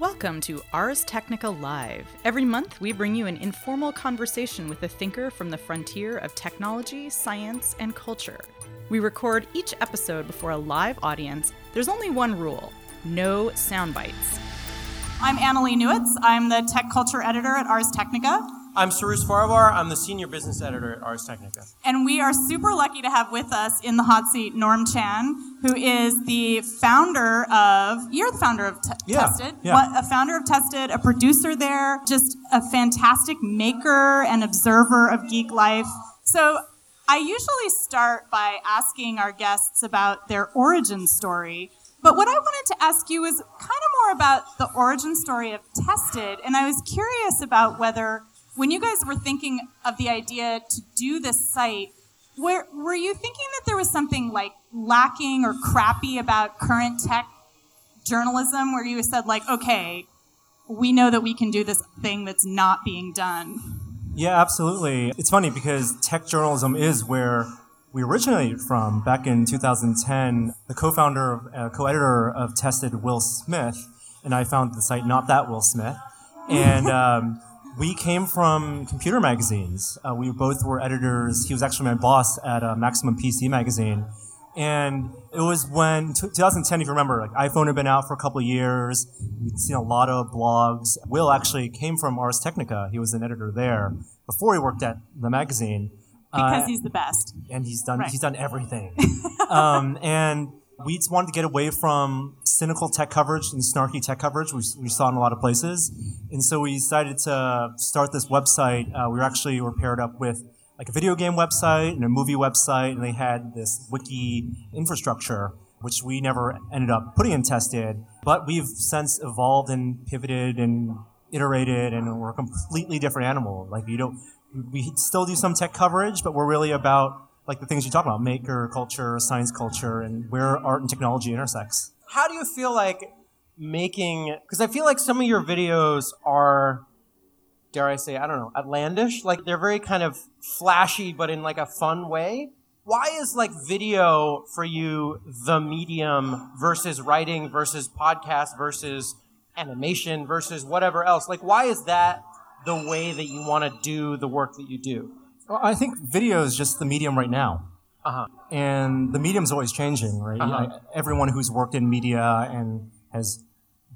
Welcome to Ars Technica Live. Every month, we bring you an informal conversation with a thinker from the frontier of technology, science, and culture. We record each episode before a live audience. There's only one rule: no sound bites. I'm Annalee Newitz. I'm the tech culture editor at Ars Technica. I'm Cyrus Farivar. I'm the senior business editor at Ars Technica. And we are super lucky to have with us in the hot seat Norman Chan, who is the founder of, Tested. Yeah. What, a founder of Tested, a producer there, just a fantastic maker and observer of geek life. So I usually start by asking our guests about their origin story. But what I wanted to ask you is kind of more about the origin story of Tested. And I was curious about whether, when you guys were thinking of the idea to do this site, were you thinking that there was something like lacking or crappy about current tech journalism where you said like, okay, we know that we can do this thing that's not being done? Yeah, absolutely. It's funny because tech journalism is where we originated from. Back in 2010, the co-founder, co-editor of Tested, Will Smith, and I founded the site Not That Will Smith. And we came from computer magazines. We both were editors. He was actually my boss at Maximum PC magazine. And it was when, 2010, if you remember, like iPhone had been out for a couple of years. We'd seen a lot of blogs. Will actually came from Ars Technica. He was an editor there before he worked at the magazine. Because he's the best. And he's done everything. And we just wanted to get away from cynical tech coverage and snarky tech coverage we saw in a lot of places. And so we decided to start this website. We were paired up with like a video game website and a movie website, and they had this wiki infrastructure, which we never ended up putting in Tested. But we've since evolved and pivoted and iterated, and we're a completely different animal. Like we still do some tech coverage, but we're really about like the things you talk about, maker culture, science culture, and where art and technology intersects. How do you feel like making, because I feel like some of your videos are, dare I say, I don't know, outlandish? Like they're very kind of flashy, but in like a fun way. Why is like video for you the medium versus writing versus podcast versus animation versus whatever else? Like why is that the way that you want to do the work that you do? Well, I think video is just the medium right now. Uh-huh. And the medium's always changing, right? Uh-huh. Everyone who's worked in media and has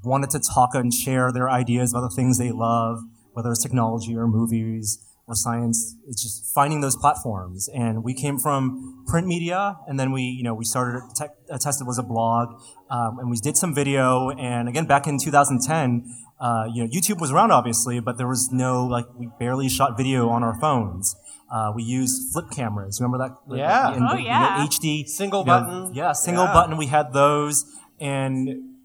wanted to talk and share their ideas about the things they love, whether it's technology or movies or science, it's just finding those platforms. And we came from print media, and then we started, Tested was a blog, and we did some video. And again, back in 2010, YouTube was around obviously, but there was no, like, we barely shot video on our phones. We used flip cameras. Remember that? Yeah. HD. Single button. Yeah, single button. We had those. And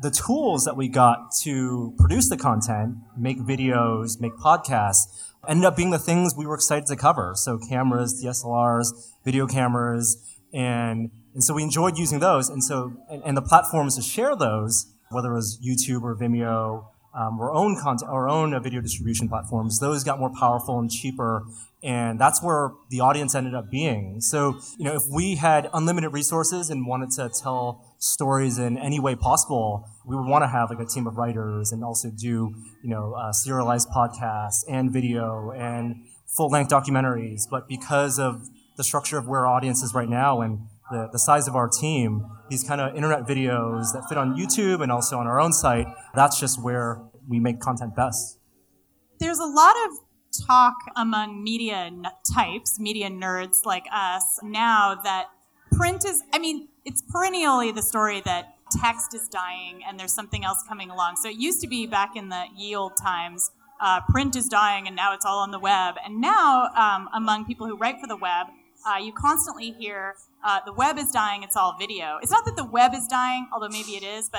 the tools that we got to produce the content, make videos, make podcasts, ended up being the things we were excited to cover. So cameras, DSLRs, video cameras. And so we enjoyed using those. And so, and the platforms to share those, whether it was YouTube or Vimeo, our own content, our own video distribution platforms, those got more powerful and cheaper. And that's where the audience ended up being. So, if we had unlimited resources and wanted to tell stories in any way possible, we would want to have like a team of writers and also do, serialized podcasts and video and full-length documentaries. But because of the structure of where our audience is right now and the size of our team, these kind of internet videos that fit on YouTube and also on our own site, that's just where we make content best. There's a lot of talk among media nerds like us now that print is, it's perennially the story that text is dying and there's something else coming along. So it used to be back in the ye old times, print is dying and now it's all on the web. And now among people who write for the web, you constantly hear the web is dying, it's all video. It's not that the web is dying, although maybe it is, but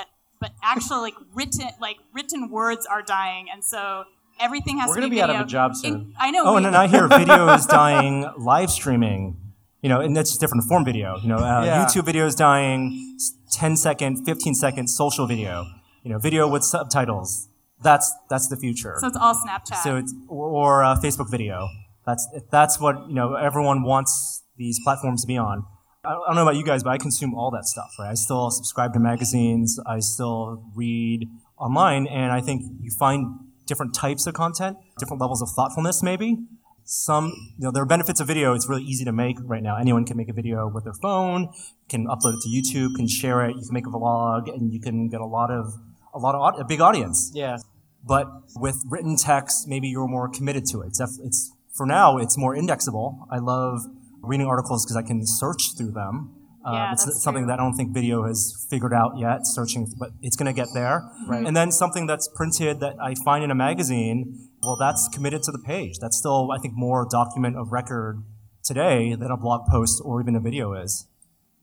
actually written words are dying. And so everything has to be video. We're going to be out of a job soon. I know. Oh, and then I hear video is dying, live streaming, and that's just different form video. YouTube video is dying, 10-second, 15-second social video, video with subtitles. That's the future. So it's all Snapchat. So it's or Facebook video. That's what everyone wants these platforms to be on. I don't know about you guys, but I consume all that stuff, right? I still subscribe to magazines. I still read online. And I think you find different types of content, different levels of thoughtfulness maybe. Some, you know, there are benefits of video. It's really easy to make right now. Anyone can make a video with their phone, can upload it to YouTube, can share it. You can make a vlog, and you can get a big audience. Yeah. But with written text, maybe you're more committed to it. It's for now, it's more indexable. I love reading articles because I can search through them. It's something that I don't think video has figured out yet, searching, but it's going to get there. Right. And then something that's printed that I find in a magazine, well, that's committed to the page. That's still, I think, more a document of record today than a blog post or even a video is.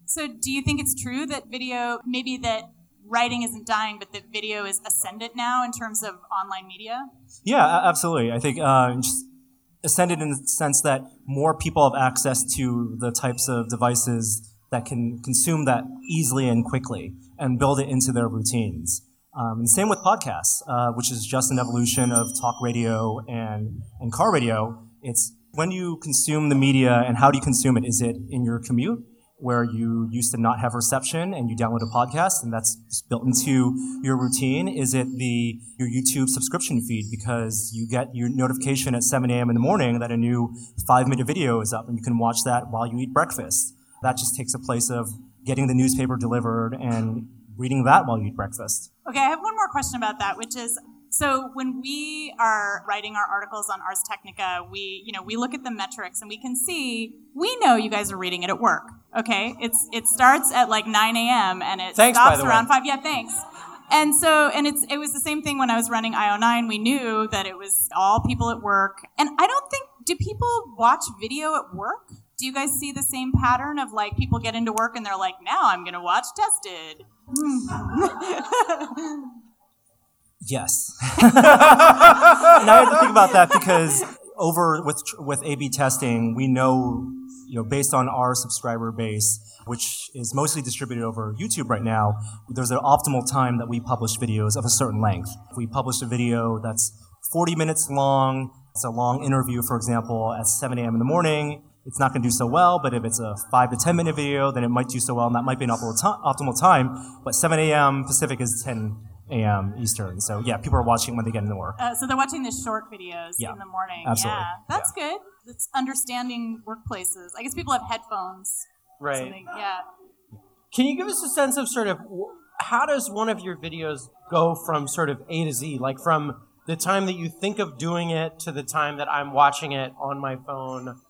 So do you think it's true that video, maybe that writing isn't dying, but that video is ascendant now in terms of online media? Yeah, absolutely. I think just ascendant in the sense that more people have access to the types of devices that can consume that easily and quickly and build it into their routines. And same with podcasts, which is just an evolution of talk radio and car radio. It's when you consume the media and how do you consume it? Is it in your commute where you used to not have reception and you download a podcast and that's built into your routine? Is it your YouTube subscription feed because you get your notification at 7 a.m. in the morning that a new 5-minute video is up and you can watch that while you eat breakfast? That just takes a place of getting the newspaper delivered and reading that while you eat breakfast. Okay, I have one more question about that, which is, so when we are writing our articles on Ars Technica, we look at the metrics and we can see, we know you guys are reading it at work, okay? It starts at like 9 a.m. and it stops around 5. Yeah, thanks. And so, it was the same thing when I was running IO9. We knew that it was all people at work. And I don't think, do people watch video at work? Do you guys see the same pattern of, like, people get into work and they're like, now I'm going to watch Tested? Yes. And I had to think about that because with A/B testing, we know, based on our subscriber base, which is mostly distributed over YouTube right now, there's an optimal time that we publish videos of a certain length. If we publish a video that's 40 minutes long, it's a long interview, for example, at 7 a.m. in the morning, it's not going to do so well, but if it's a 5 to 10-minute video, then it might do so well, and that might be an optimal time. But 7 a.m. Pacific is 10 a.m. Eastern. So, yeah, people are watching when they get into work. So they're watching the short videos in the morning. Absolutely. Yeah, that's good. It's understanding workplaces. I guess people have headphones. Right. Yeah. Can you give us a sense of sort of how does one of your videos go from sort of A to Z, like from the time that you think of doing it to the time that I'm watching it on my phone?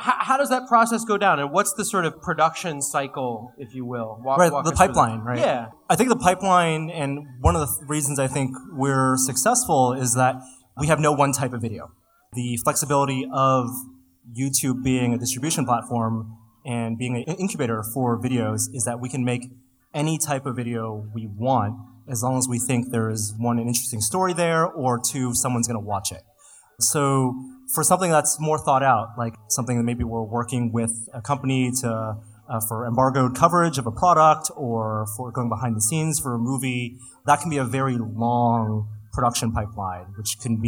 How does that process go down, and what's the sort of production cycle, if you will? Walk the pipeline, right? Yeah. I think the pipeline, and one of the reasons I think we're successful is that we have no one type of video. The flexibility of YouTube being a distribution platform and being an incubator for videos is that we can make any type of video we want as long as we think there is, one, an interesting story there, or two, someone's going to watch it. So for something that's more thought out, like something that maybe we're working with a company to for embargoed coverage of a product or for going behind the scenes for a movie, that can be a very long production pipeline, which can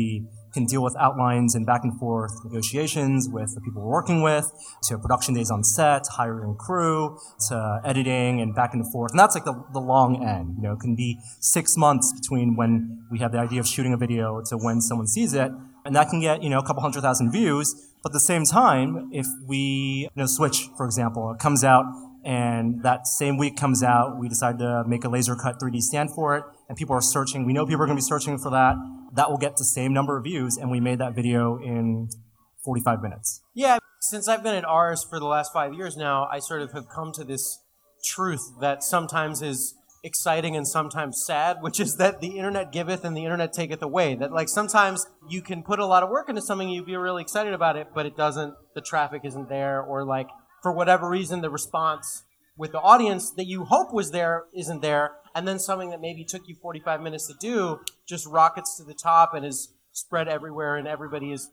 deal with outlines and back and forth negotiations with the people we're working with, to production days on set, hiring crew, to editing and back and forth. And that's like the long end. It can be 6 months between when we have the idea of shooting a video to when someone sees it. And that can get, a couple 100,000 views. But at the same time, if we, Switch, for example, comes out and that same week comes out, we decide to make a laser cut 3D stand for it, and people are searching. We know people are going to be searching for that. That will get the same number of views, and we made that video in 45 minutes. Yeah, since I've been at Ars for the last 5 years now, I sort of have come to this truth that sometimes is exciting and sometimes sad, which is that the internet giveth and the internet taketh away. That, like, sometimes you can put a lot of work into something, you'd be really excited about it, but the traffic isn't there, or, like, for whatever reason, the response with the audience that you hope was there isn't there, and then something that maybe took you 45 minutes to do just rockets to the top and is spread everywhere, and everybody is,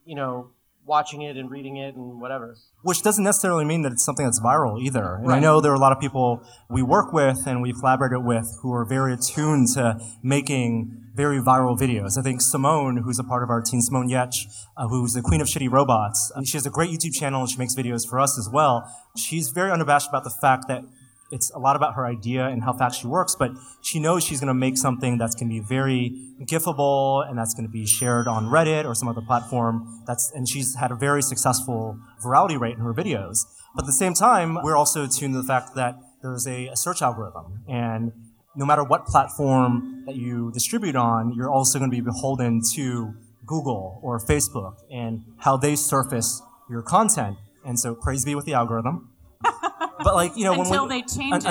watching it and reading it and whatever. Which doesn't necessarily mean that it's something that's viral either. And right. I know there are a lot of people we work with and we collaborated with who are very attuned to making very viral videos. I think Simone, who's a part of our team, Simone Yetch, who's the queen of shitty robots, she has a great YouTube channel and she makes videos for us as well. She's very unabashed about the fact that it's a lot about her idea and how fast she works, but she knows she's going to make something that's going to be very gifable and that's going to be shared on Reddit or some other platform. And she's had a very successful virality rate in her videos. But at the same time, we're also attuned to the fact that there's a search algorithm, and no matter what platform that you distribute on, you're also going to be beholden to Google or Facebook and how they surface your content. And so praise be with the algorithm. But like, you know, until they change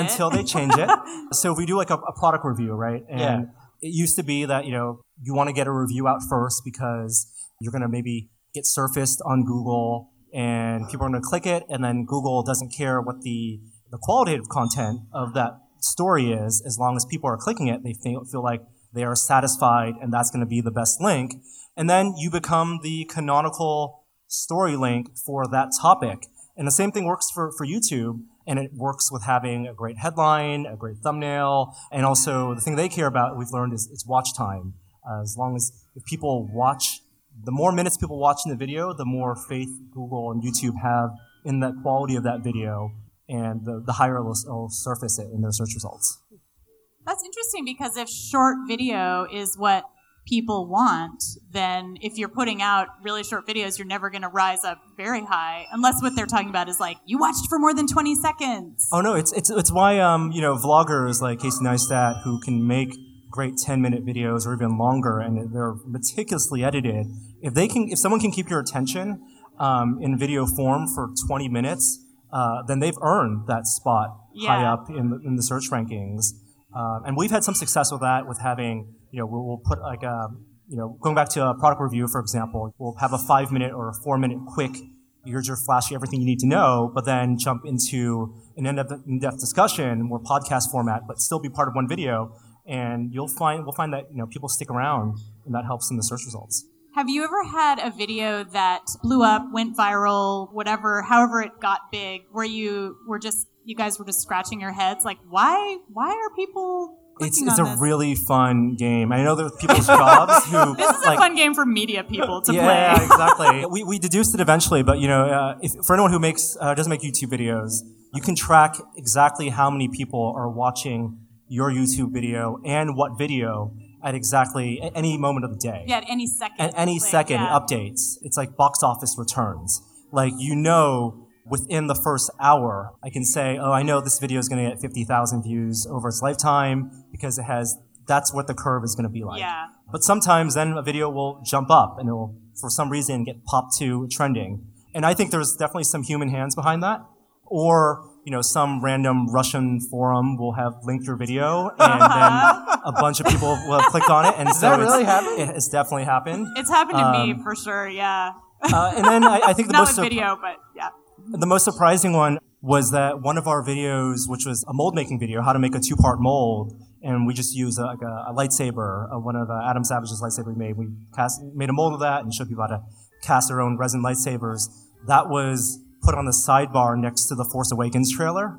it. So if we do like a product review, right? And it used to be that, you know, you want to get a review out first because you're going to maybe get surfaced on Google and people are going to click it. And then Google doesn't care what the qualitative content of that story is. As long as people are clicking it, they feel like they are satisfied and that's going to be the best link. And then you become the canonical story link for that topic. And the same thing works for YouTube, and it works with having a great headline, a great thumbnail, and also the thing they care about, we've learned, is it's watch time. As long as if people watch, the more minutes people watch in the video, the more faith Google and YouTube have in the quality of that video, and the higher it'll surface it in their search results. That's interesting, because if short video is what people want, then if you're putting out really short videos, you're never going to rise up very high, unless what they're talking about is like, you watched for more than 20 seconds. Oh no, it's why you know, vloggers like Casey Neistat, who can make great 10-minute videos or even longer, and they're meticulously edited. If someone can keep your attention in video form for 20 minutes, then they've earned that spot high up in the search rankings. And we've had some success with that, with having, you know, we'll put like a, you know, going back to a product review, for example, we'll have a 5-minute or a 4-minute quick, here's your flashy, everything you need to know, but then jump into an in-depth discussion, more podcast format, but still be part of one video. And we'll find that, you know, people stick around, and that helps in the search results. Have you ever had a video that blew up, went viral, whatever, however it got big, where you guys were just scratching your heads, like, why are people... It's a really fun game. I know there are people's jobs who... This is like, a fun game for media people to play. Yeah, exactly. We deduced it eventually, but, you know, for anyone who doesn't make YouTube videos, you can track exactly how many people are watching your YouTube video and what video at exactly any moment of the day. Yeah, at any second. At any second, it updates. It's like box office returns. Like, you know... Within the first hour, I can say, oh, I know this video is going to get 50,000 views over its lifetime because that's what the curve is going to be like. Yeah. But sometimes then a video will jump up and it will, for some reason, get popped to trending. And I think there's definitely some human hands behind that. Or, you know, some random Russian forum will have linked your video and then a bunch of people will have clicked on it. And so that really happened? It's definitely happened. It's happened to me for sure, yeah. And then I think the most... Not with video, but yeah. The most surprising one was that one of our videos, which was a mold making video, how to make a 2-part mold, and we just used a lightsaber, one of Adam Savage's lightsaber we made. We made a mold of that and showed people how to cast their own resin lightsabers. That was put on the sidebar next to the Force Awakens trailer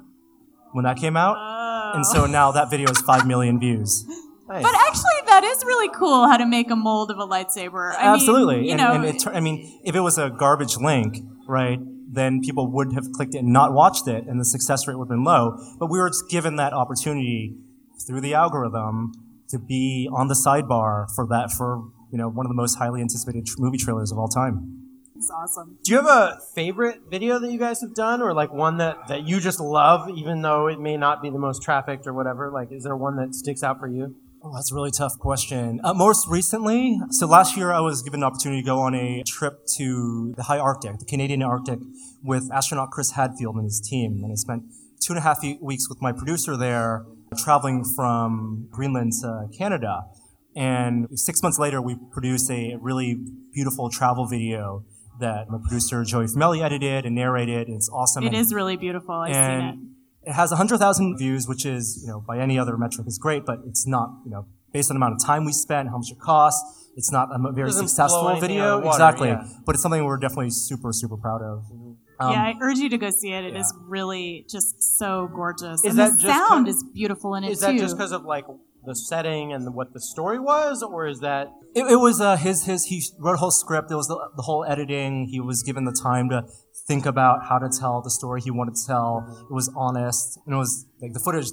when that came out. Oh. And so now that video is 5 million views. Nice. But actually, that is really cool, how to make a mold of a lightsaber. Absolutely. I mean, if it was a garbage link, right, then people would have clicked it and not watched it, and the success rate would have been low. But we were just given that opportunity through the algorithm to be on the sidebar for you know, one of the most highly anticipated movie trailers of all time. That's awesome. Do you have a favorite video that you guys have done, or like one that you just love, even though it may not be the most trafficked or whatever? Like, is there one that sticks out for you? Oh, that's a really tough question. Most recently, so last year I was given the opportunity to go on a trip to the high Arctic, the Canadian Arctic, with astronaut Chris Hadfield and his team. And I spent 2.5 weeks with my producer there, traveling from Greenland to Canada. And 6 months later, we produced a really beautiful travel video that my producer, Joey Fumelli, edited and narrated. And it's awesome. It is really beautiful. I've seen it. It has 100,000 views, which is, you know, by any other metric is great, but it's not, you know, based on the amount of time we spent, how much it costs. It's not a very successful video. Water, exactly. Yeah. But it's something we're definitely super, super proud of. Yeah, I urge you to go see it. It is really just so gorgeous. And the sound is beautiful in it, too. Is that just because of, like, the setting and what the story was, or is that... It was his... He wrote a whole script. It was the whole editing. He was given the time to think about how to tell the story he wanted to tell. It was honest. And it was... Like, the footage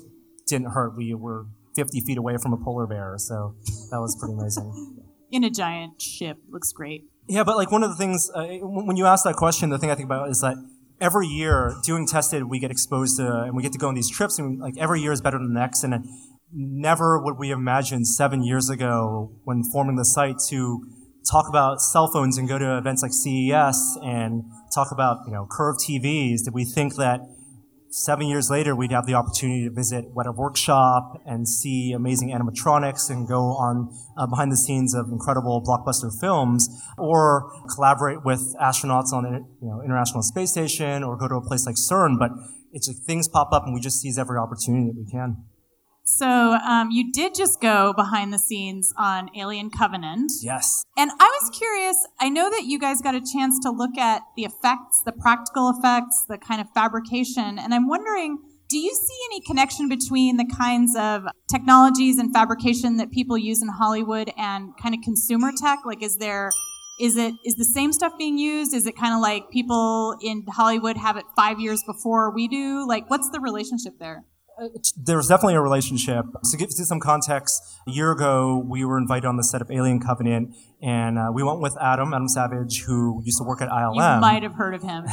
didn't hurt. We were 50 feet away from a polar bear, so that was pretty amazing. In a giant ship. Looks great. Yeah, but like one of the things, when you ask that question, the thing I think about is that every year doing Tested, we get exposed to, and we get to go on these trips, and like every year is better than the next, and never would we imagine 7 years ago when forming the site to talk about cell phones and go to events like CES and talk about, you know, curved TVs. Did we think that 7 years later we'd have the opportunity to visit Weta Workshop and see amazing animatronics and go on behind the scenes of incredible blockbuster films, or collaborate with astronauts on the International Space Station, or go to a place like CERN? But it's like things pop up and we just seize every opportunity that we can. So you did just go behind the scenes on Alien Covenant. Yes. And I was curious, I know that you guys got a chance to look at the effects, the practical effects, the kind of fabrication. And I'm wondering, do you see any connection between the kinds of technologies and fabrication that people use in Hollywood and kind of consumer tech? Like, is the same stuff being used? Is it kind of like people in Hollywood have it 5 years before we do? Like, what's the relationship there? There's definitely a relationship. To give you some context, a year ago, we were invited on the set of Alien Covenant, and we went with Adam Savage, who used to work at ILM. You might have heard of him.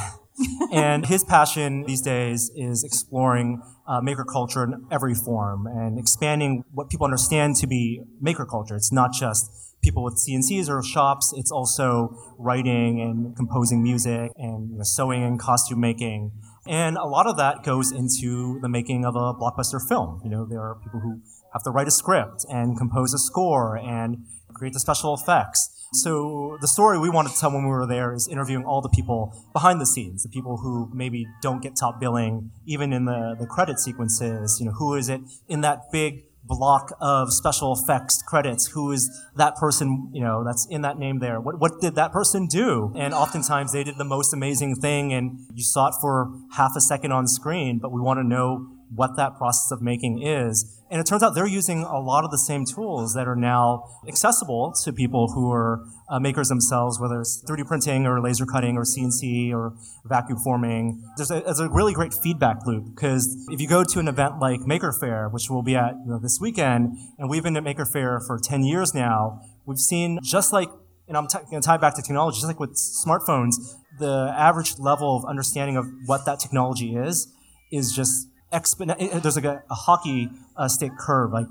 And his passion these days is exploring maker culture in every form and expanding what people understand to be maker culture. It's not just people with CNCs or shops. It's also writing and composing music and sewing and costume making. And a lot of that goes into the making of a blockbuster film. There are people who have to write a script and compose a score and create the special effects. So the story we wanted to tell when we were there is interviewing all the people behind the scenes, the people who maybe don't get top billing, even in the credit sequences. Who is it in that big block of special effects credits? Who is that person, that's in that name there? What did that person do? And oftentimes they did the most amazing thing and you saw it for half a second on screen, but we want to know what that process of making is. And it turns out they're using a lot of the same tools that are now accessible to people who are makers themselves, whether it's 3D printing or laser cutting or CNC or vacuum forming. There's a really great feedback loop, because if you go to an event like Maker Faire, which we'll be at this weekend, and we've been at Maker Faire for 10 years now, we've seen, just like, and I'm going to tie back to technology, just like with smartphones, the average level of understanding of what that technology is just... There's like a hockey stick curve. Like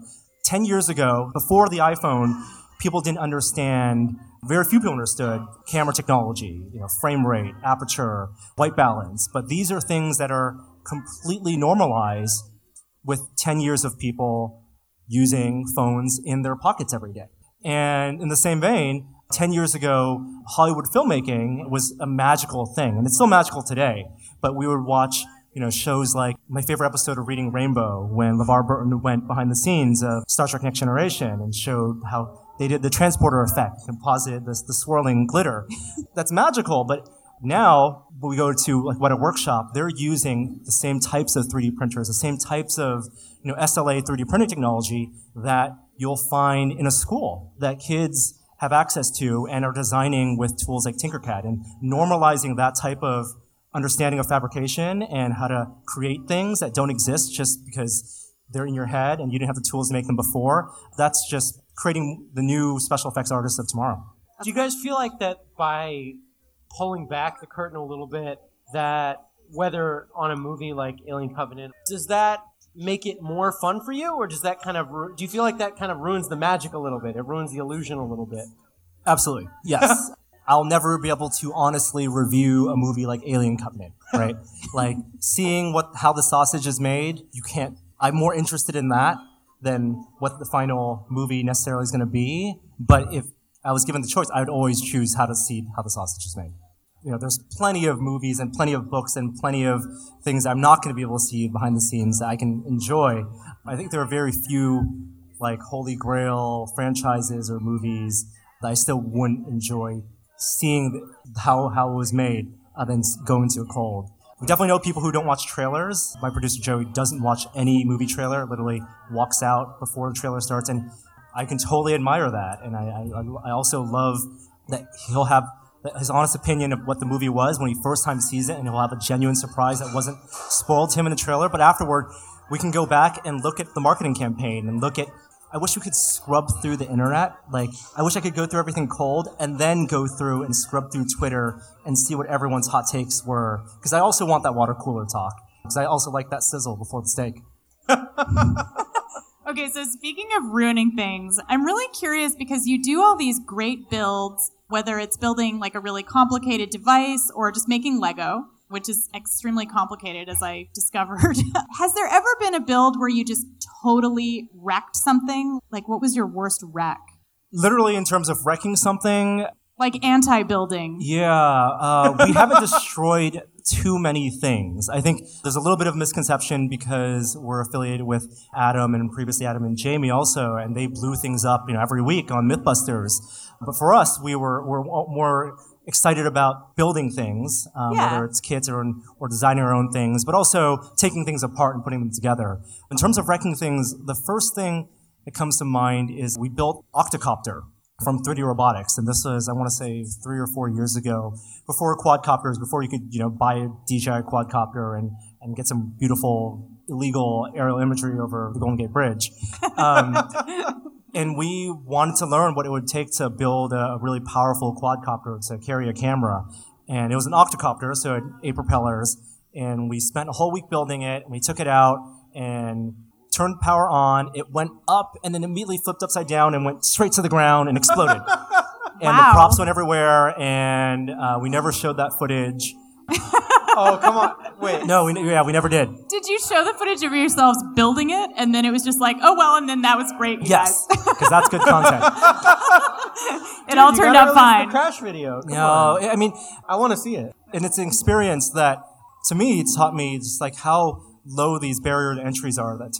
10 years ago, before the iPhone, people didn't understand, very few people understood camera technology, frame rate, aperture, white balance. But these are things that are completely normalized with 10 years of people using phones in their pockets every day. And in the same vein, 10 years ago, Hollywood filmmaking was a magical thing. And it's still magical today, but we would watch shows like my favorite episode of Reading Rainbow, when LeVar Burton went behind the scenes of Star Trek Next Generation and showed how they did the transporter effect and posited the swirling glitter. That's magical, but now when we go to like Weta Workshop, they're using the same types of 3D printers, the same types of SLA 3D printing technology that you'll find in a school that kids have access to and are designing with tools like Tinkercad, and normalizing that type of understanding of fabrication and how to create things that don't exist just because they're in your head and you didn't have the tools to make them before. That's just creating the new special effects artists of tomorrow. Do you guys feel like that by pulling back the curtain a little bit, that whether on a movie like Alien Covenant, does that make it more fun for you, or does that kind of, do you feel like that kind of ruins the magic a little bit? It ruins the illusion a little bit. Absolutely, yes. I'll never be able to honestly review a movie like Alien Covenant, right? Like, seeing how the sausage is made, you can't... I'm more interested in that than what the final movie necessarily is going to be. But if I was given the choice, I would always choose how to see how the sausage is made. There's plenty of movies and plenty of books and plenty of things I'm not going to be able to see behind the scenes that I can enjoy. I think there are very few... like Holy Grail franchises or movies that I still wouldn't enjoy seeing how it was made than go into a cold. We definitely know people who don't watch trailers. My producer Joey doesn't watch any movie trailer, literally walks out before the trailer starts, and I can totally admire that. And I also love that he'll have his honest opinion of what the movie was when he first time sees it, and he'll have a genuine surprise that wasn't spoiled to him in the trailer. But afterward, we can go back and look at the marketing campaign and look at, I wish we could scrub through the internet. Like, I wish I could go through everything cold and then go through and scrub through Twitter and see what everyone's hot takes were. Because I also want that water cooler talk. Because I also like that sizzle before the steak. Okay, so speaking of ruining things, I'm really curious because you do all these great builds, whether it's building like a really complicated device or just making Lego, which is extremely complicated as I discovered. Has there ever been a build where you just totally wrecked something? Like, what was your worst wreck? Literally in terms of wrecking something? Like anti-building. Yeah, we haven't destroyed too many things. I think there's a little bit of misconception because we're affiliated with Adam and previously Adam and Jamie also, and they blew things up, you know, every week on Mythbusters. But for us, we're more excited about building things, whether it's kits or designing our own things, but also taking things apart and putting them together. In terms of wrecking things, the first thing that comes to mind is we built Octocopter from 3D Robotics, and this was, I want to say, 3 or 4 years ago, before quadcopters, before you could, you know, buy a DJI quadcopter and get some beautiful illegal aerial imagery over the Golden Gate Bridge. And we wanted to learn what it would take to build a really powerful quadcopter to carry a camera. And it was an octocopter, so it had 8 propellers. And we spent a whole week building it, and we took it out and turned power on. It went up and then immediately flipped upside down and went straight to the ground and exploded. And wow. The props went everywhere, and we never showed that footage. Oh, come on. Wait. No, we never did. Did you show the footage of yourselves building it, and then it was just like, oh, well, and then that was great, you yes, because that's good content. It dude, all turned out fine. The crash video. Come on. I mean, I want to see it. And it's an experience that, to me, it taught me just like how low these barrier to entries are that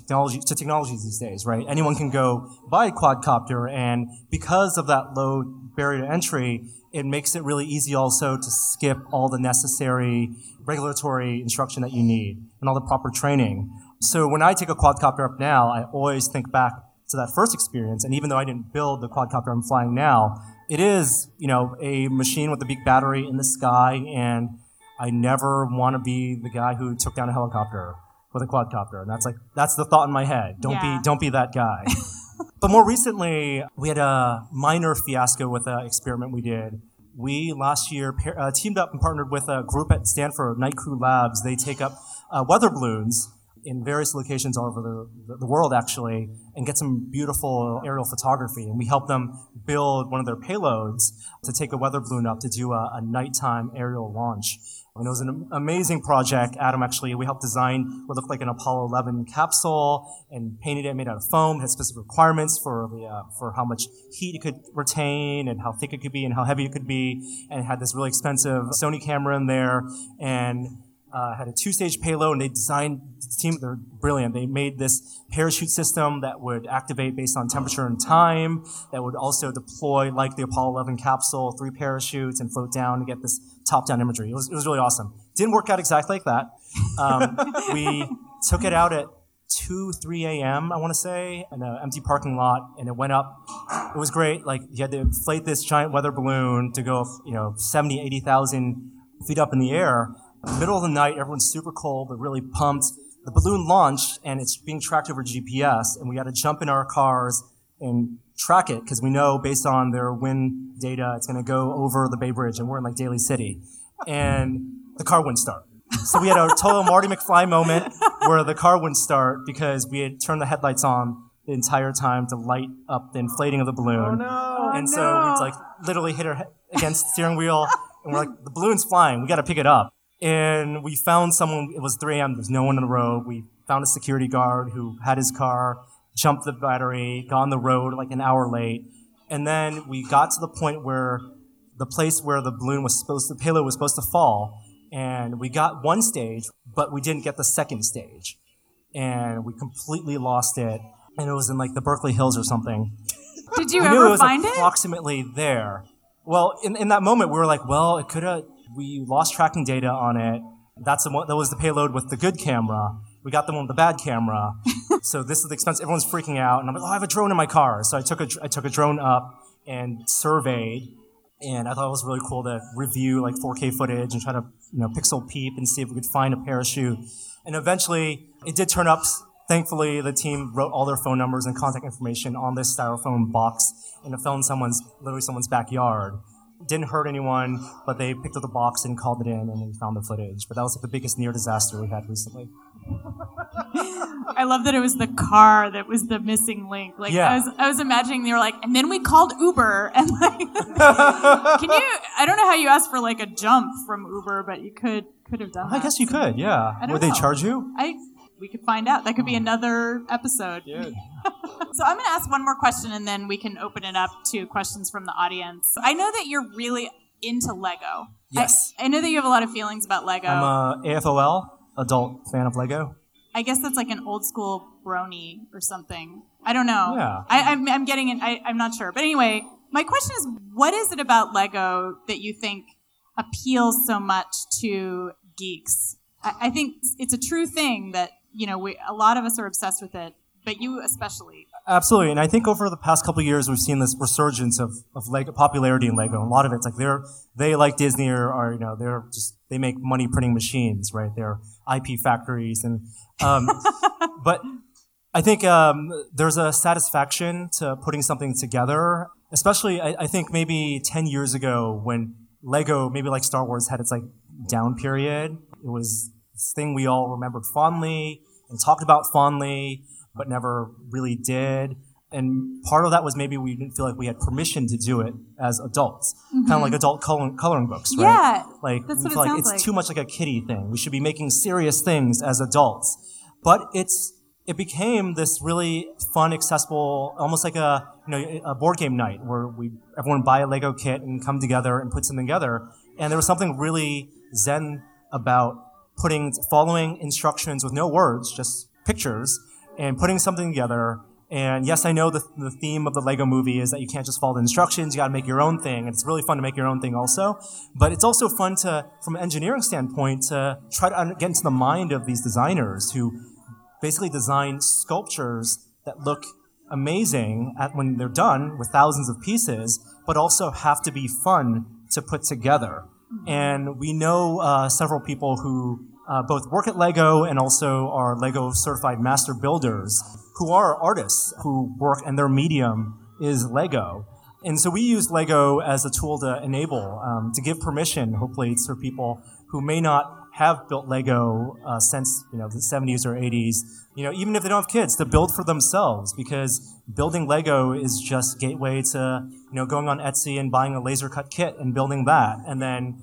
technologies these days, right? Anyone can go buy a quadcopter, and because of that low barrier to entry, it makes it really easy also to skip all the necessary regulatory instruction that you need and all the proper training. So when I take a quadcopter up now, I always think back to that first experience. And even though I didn't build the quadcopter I'm flying now, it is, you know, a machine with a big battery in the sky. And I never want to be the guy who took down a helicopter with a quadcopter. And that's the thought in my head. Don't be that guy. But more recently, we had a minor fiasco with an experiment we did. We, last year, teamed up and partnered with a group at Stanford, Night Crew Labs. They take up weather balloons in various locations all over the world, actually, and get some beautiful aerial photography. And we helped them build one of their payloads to take a weather balloon up to do a nighttime aerial launch. And it was an amazing project. Adam, actually, we helped design what looked like an Apollo 11 capsule and painted it, made out of foam, had specific requirements for how much heat it could retain and how thick it could be and how heavy it could be, and had this really expensive Sony camera in there, and had a 2-stage payload, and they designed, the team, they're brilliant. They made this parachute system that would activate based on temperature and time, that would also deploy, like the Apollo 11 capsule, 3 parachutes and float down and get this top-down imagery. It was really awesome. Didn't work out exactly like that. We took it out at 2, 3 a.m., I want to say, in an empty parking lot, and it went up. It was great. Like, you had to inflate this giant weather balloon to go, 70, 80,000 feet up in the air. Middle of the night, everyone's super cold, but really pumped. The balloon launched, and it's being tracked over GPS, and we got to jump in our cars and track it, because we know, based on their wind data, it's going to go over the Bay Bridge, and we're in, Daly City. And the car wouldn't start. So we had a total Marty McFly moment where the car wouldn't start, because we had turned the headlights on the entire time to light up the inflating of the balloon. Oh, no. And so we literally hit our head against the steering wheel, and we're like, the balloon's flying. We got to pick it up. And we found someone, it was 3 a.m., there's no one on the road. We found a security guard who had his car, jumped the battery, got on the road an hour late. And then we got to the point where the place where the payload was supposed to fall. And we got 1 stage, but we didn't get the 2nd stage. And we completely lost it. and it was in like the Berkeley Hills or something. Did you ever find it? Approximately there. Well, in that moment, we were like, well, it could have. We lost tracking data on it. That's the one. That was the payload with the good camera. We got the one with the bad camera. So this is the expense. Everyone's freaking out, and I'm like, oh, I have a drone in my car. So I took a drone up and surveyed, and I thought it was really cool to review like 4K footage and try to pixel peep and see if we could find a parachute. And eventually, it did turn up. Thankfully, the team wrote all their phone numbers and contact information on this styrofoam box, and it fell in someone's backyard. It didn't hurt anyone, but they picked up the box and called it in, and we found the footage. But that was like the biggest near disaster we had recently. I love that it was the car that was the missing link. Like yeah. I was imagining they were like, and then we called Uber, and like, I don't know how you asked for like a jump from Uber, but you could have done. I guess you could, yeah. Would they charge you? We could find out. That could be another episode. Yeah. So I'm going to ask one more question, and then we can open it up to questions from the audience. I know that you're really into Lego. Yes. I know that you have a lot of feelings about Lego. I'm an AFOL, adult fan of Lego. I guess that's like an old school brony or something. I don't know. Yeah. I'm getting it. I'm not sure. But anyway, my question is, what is it about Lego that you think appeals so much to geeks? I think it's a true thing that a lot of us are obsessed with it, but you especially. Absolutely, and I think over the past couple of years, we've seen this resurgence of Lego, popularity in Lego. And a lot of it's like they like Disney are they make money printing machines, right? They're IP factories, and but I think there's a satisfaction to putting something together, especially I think maybe 10 years ago when Lego, maybe like Star Wars, had its like down period. It was this thing we all remembered fondly and talked about fondly, but never really did. And part of that was maybe we didn't feel like we had permission to do it as adults. Mm-hmm. Kind of like adult coloring books, right? Yeah, like, that's we feel what it like sounds it's like. Too much like a kiddie thing. We should be making serious things as adults. But it became this really fun, accessible, almost like a board game night where everyone buy a Lego kit and come together and put something together. And there was something really zen about following instructions with no words, just pictures, and putting something together. And yes, I know the theme of the Lego movie is that you can't just follow the instructions, you gotta make your own thing, and it's really fun to make your own thing also. But it's also fun to, from an engineering standpoint, to try to get into the mind of these designers who basically design sculptures that look amazing when they're done with thousands of pieces, but also have to be fun to put together. And we know several people who both work at Lego and also are Lego certified master builders who are artists who work and their medium is Lego. And so we use Lego as a tool to enable, to give permission, hopefully, to people who may not have built Lego since the 70s or 80s, even if they don't have kids, to build for themselves, because building Lego is just gateway to going on Etsy and buying a laser cut kit and building that, and then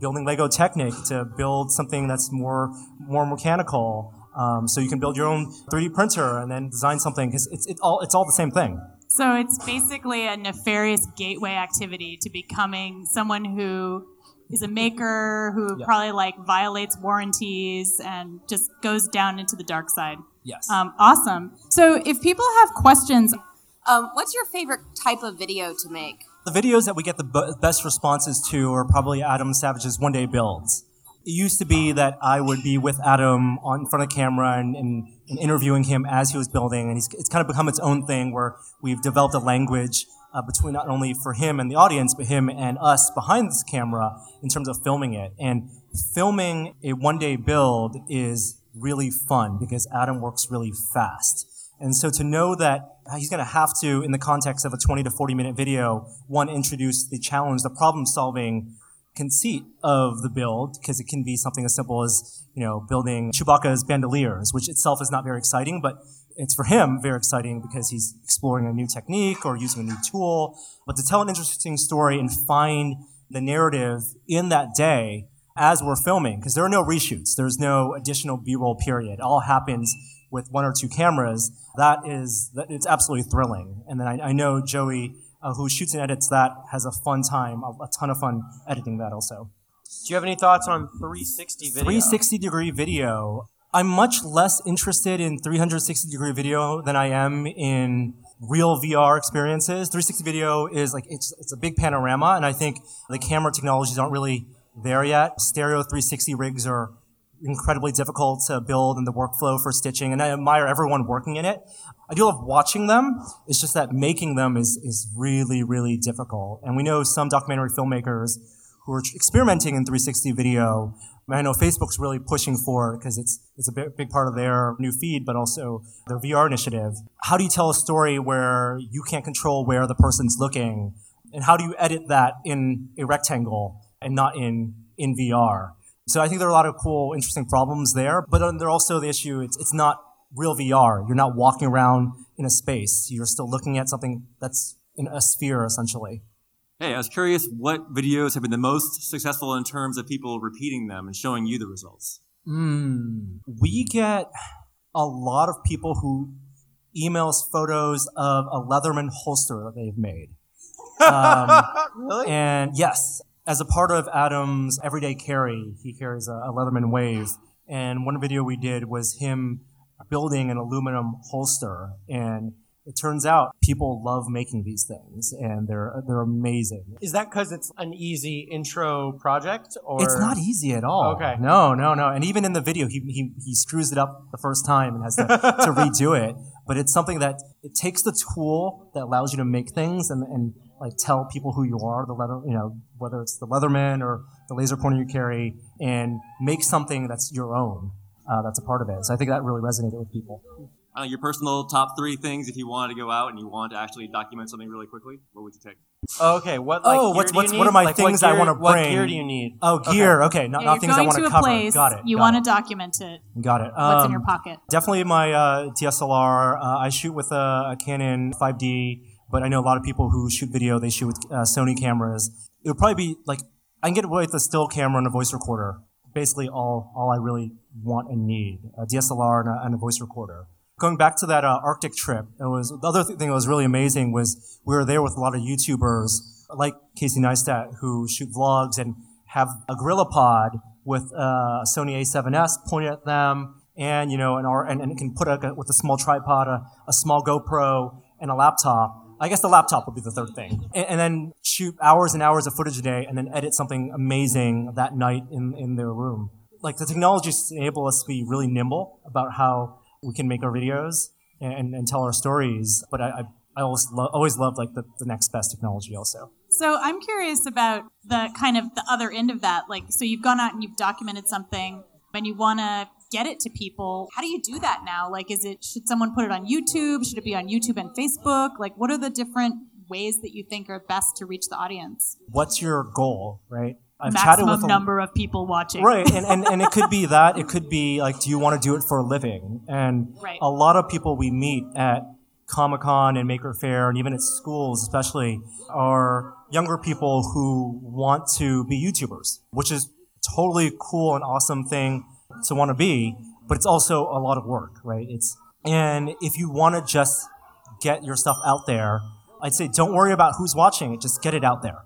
building Lego Technic to build something that's more mechanical, so you can build your own 3D printer and then design something, because it's all the same thing. So it's basically a nefarious gateway activity to becoming someone who is a maker who probably like violates warranties and just goes down into the dark side. Yes. Awesome. So if people have questions, what's your favorite type of video to make? The videos that we get the best responses to are probably Adam Savage's one-day builds. It used to be that I would be with Adam in front of the camera and interviewing him as he was building, and it's kind of become its own thing where we've developed a language between not only for him and the audience, but him and us behind this camera in terms of filming it. And filming a one-day build is really fun because Adam works really fast. And so to know that he's going to have to, in the context of a 20 to 40-minute video, one, introduce the challenge, the problem-solving conceit of the build, because it can be something as simple as, building Chewbacca's bandoliers, which itself is not very exciting, but it's for him very exciting because he's exploring a new technique or using a new tool. But to tell an interesting story and find the narrative in that day as we're filming, because there are no reshoots, there's no additional B-roll period. It all happens with one or two cameras. It's absolutely thrilling. And then I know Joey, who shoots and edits that, has a ton of fun editing that also. Do you have any thoughts on 360 video? 360 degree video. I'm much less interested in 360-degree video than I am in real VR experiences. 360 video is like, it's a big panorama, and I think the camera technologies aren't really there yet. Stereo 360 rigs are incredibly difficult to build, and the workflow for stitching, and I admire everyone working in it. I do love watching them. It's just that making them is really, really difficult. And we know some documentary filmmakers who are experimenting in 360 video. I know Facebook's really pushing for it because it's a big part of their new feed, but also their VR initiative. How do you tell a story where you can't control where the person's looking? And how do you edit that in a rectangle and not in VR? So I think there are a lot of cool, interesting problems there. But there also the issue, it's not real VR. You're not walking around in a space. You're still looking at something that's in a sphere, essentially. Hey, I was curious what videos have been the most successful in terms of people repeating them and showing you the results. We get a lot of people who email us photos of a Leatherman holster that they've made. Really? And yes, as a part of Adam's everyday carry, he carries a Leatherman Wave. And one video we did was him building an aluminum holster, and it turns out people love making these things, and they're amazing. Is that because it's an easy intro project? Or it's not easy at all. Okay. No. And even in the video, he screws it up the first time and has to, to redo it. But it's something that it takes the tool that allows you to make things and like tell people who you are, whether it's the Leatherman or the laser pointer you carry, and make something that's your own. That's a part of it. So I think that really resonated with people. Your personal top three things if you wanted to go out and you want to actually document something really quickly, what would you take? Okay, what are my things I want to bring? What gear do you need? Oh, gear. Okay, not things I want to cover. Place, got it. You want to document it. Got it. What's in your pocket? Definitely my DSLR. I shoot with a Canon 5D, but I know a lot of people who shoot video, they shoot with Sony cameras. It would probably be like I can get away with a still camera and a voice recorder. Basically, all I really want and need: a DSLR and a voice recorder. Going back to that Arctic trip, the other thing that was really amazing was we were there with a lot of YouTubers like Casey Neistat who shoot vlogs and have a gorilla pod with a Sony A7S pointed at them, and and can put with a small tripod a small GoPro and a laptop. I guess the laptop would be the third thing, and then shoot hours and hours of footage a day, and then edit something amazing that night in their room. Like the technologies enable us to be really nimble about how we can make our videos and tell our stories, but I always love like the next best technology also. So I'm curious about the kind of the other end of that. Like, so you've gone out and you've documented something and you want to get it to people. How do you do that now? Like, should someone put it on YouTube? Should it be on YouTube and Facebook? Like, what are the different ways that you think are best to reach the audience? What's your goal, right? Maximum number of people watching. Right, and it could be that. It could be like, do you want to do it for a living? And right. A lot of people we meet at Comic-Con and Maker Faire, and even at schools especially, are younger people who want to be YouTubers, which is totally cool and awesome thing to want to be, but it's also a lot of work, right? And if you want to just get your stuff out there, I'd say don't worry about who's watching it, just get it out there.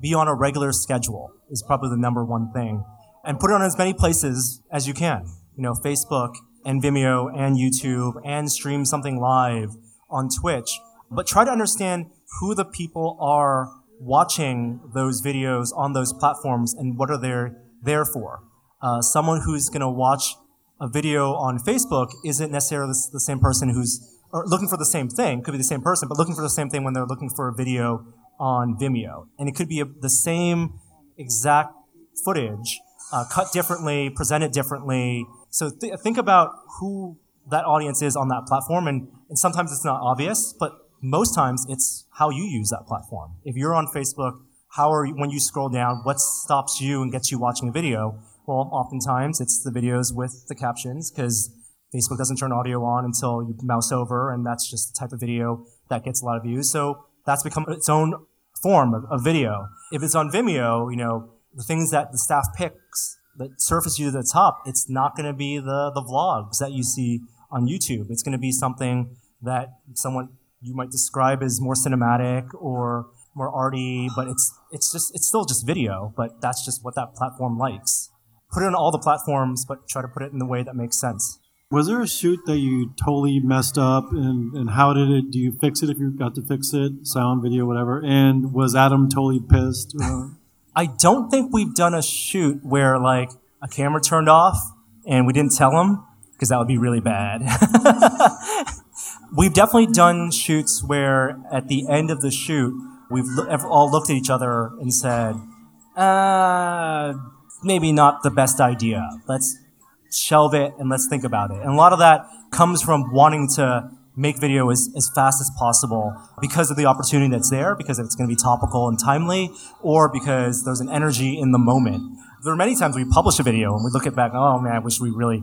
Be on a regular schedule is probably the number one thing. And put it on as many places as you can. Facebook and Vimeo and YouTube, and stream something live on Twitch. But try to understand who the people are watching those videos on those platforms and what are they there for. Someone who's going to watch a video on Facebook isn't necessarily the same person who's looking for the same thing. Could be the same person, but looking for the same thing when they're looking for a video on Vimeo. And it could be the same exact footage, cut differently, presented differently. So think about who that audience is on that platform. And sometimes it's not obvious, but most times it's how you use that platform. If you're on Facebook, when you scroll down, what stops you and gets you watching a video? Well, oftentimes it's the videos with the captions because Facebook doesn't turn audio on until you mouse over, and that's just the type of video that gets a lot of views. So that's become its own form of video. If it's on Vimeo, the things that the staff picks that surface you to the top, it's not going to be the vlogs that you see on YouTube. It's going to be something that someone you might describe as more cinematic or more arty, but it's still just video, but that's just what that platform likes. put it on all the platforms, but try to put it in the way that makes sense. Was there a shoot that you totally messed up, and how did it? Do you fix it if you got to fix it? Sound, video, whatever. And was Adam totally pissed? I don't think we've done a shoot where like a camera turned off and we didn't tell him, because that would be really bad. We've definitely done shoots where at the end of the shoot we've all looked at each other and said, maybe not the best idea. Let's shelve it and let's think about it. And a lot of that comes from wanting to make video as fast as possible because of the opportunity that's there, because it's going to be topical and timely, or because there's an energy in the moment. There are many times we publish a video and we look at back, oh man, I wish we really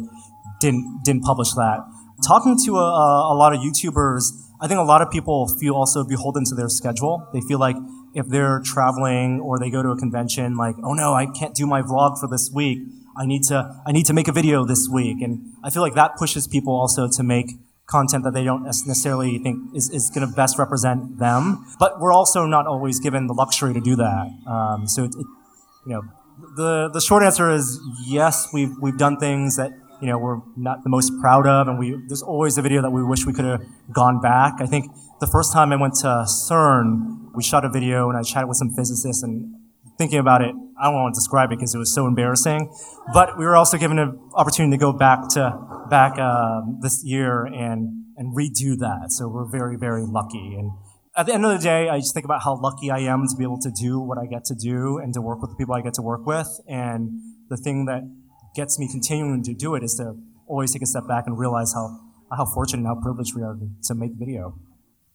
didn't publish that. Talking to a lot of YouTubers, I think a lot of people feel also beholden to their schedule. They feel like if they're traveling or they go to a convention, like, oh no, I can't do my vlog for this week. I need to make a video this week. And I feel like that pushes people also to make content that they don't necessarily think is going to best represent them. But we're also not always given the luxury to do that. So the short answer is yes, we've done things that, you know, we're not the most proud of, and there's always a video that we wish we could have gone back. I think the first time I went to CERN, we shot a video and I chatted with some physicists, and thinking about it, I don't want to describe it because it was so embarrassing, but we were also given an opportunity to go back this year and redo that. So we're very, very lucky. And at the end of the day, I just think about how lucky I am to be able to do what I get to do and to work with the people I get to work with. And the thing that gets me continuing to do it is to always take a step back and realize how fortunate and how privileged we are to make video.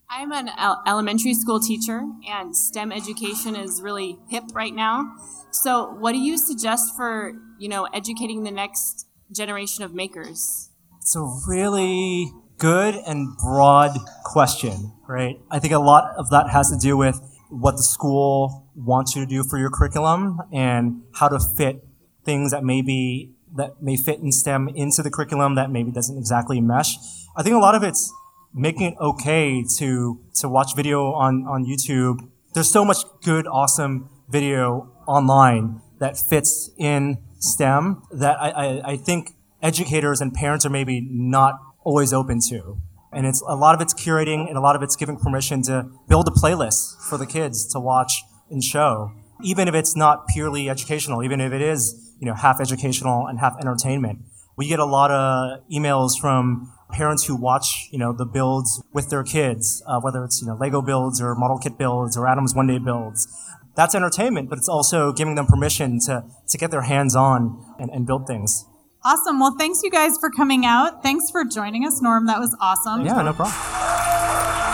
I'm an elementary school teacher, and STEM education is really hip right now. So what do you suggest for, you know, educating the next generation of makers? It's a really good and broad question, right? I think a lot of that has to do with what the school wants you to do for your curriculum and how to fit things that may fit in STEM into the curriculum that maybe doesn't exactly mesh. I think a lot of it's making it okay to watch video on YouTube. There's so much good, awesome video online that fits in STEM that I think educators and parents are maybe not always open to. And it's a lot of it's curating, and a lot of it's giving permission to build a playlist for the kids to watch and show, even if it's not purely educational, even if it is, you know, half educational and half entertainment. We get a lot of emails from parents who watch, you know, the builds with their kids, whether it's, you know, Lego builds or model kit builds or Adam's One Day builds. That's entertainment, but it's also giving them permission to get their hands on and build things. Awesome. Well, thanks you guys for coming out. Thanks for joining us, Norm. That was awesome. Yeah, no problem.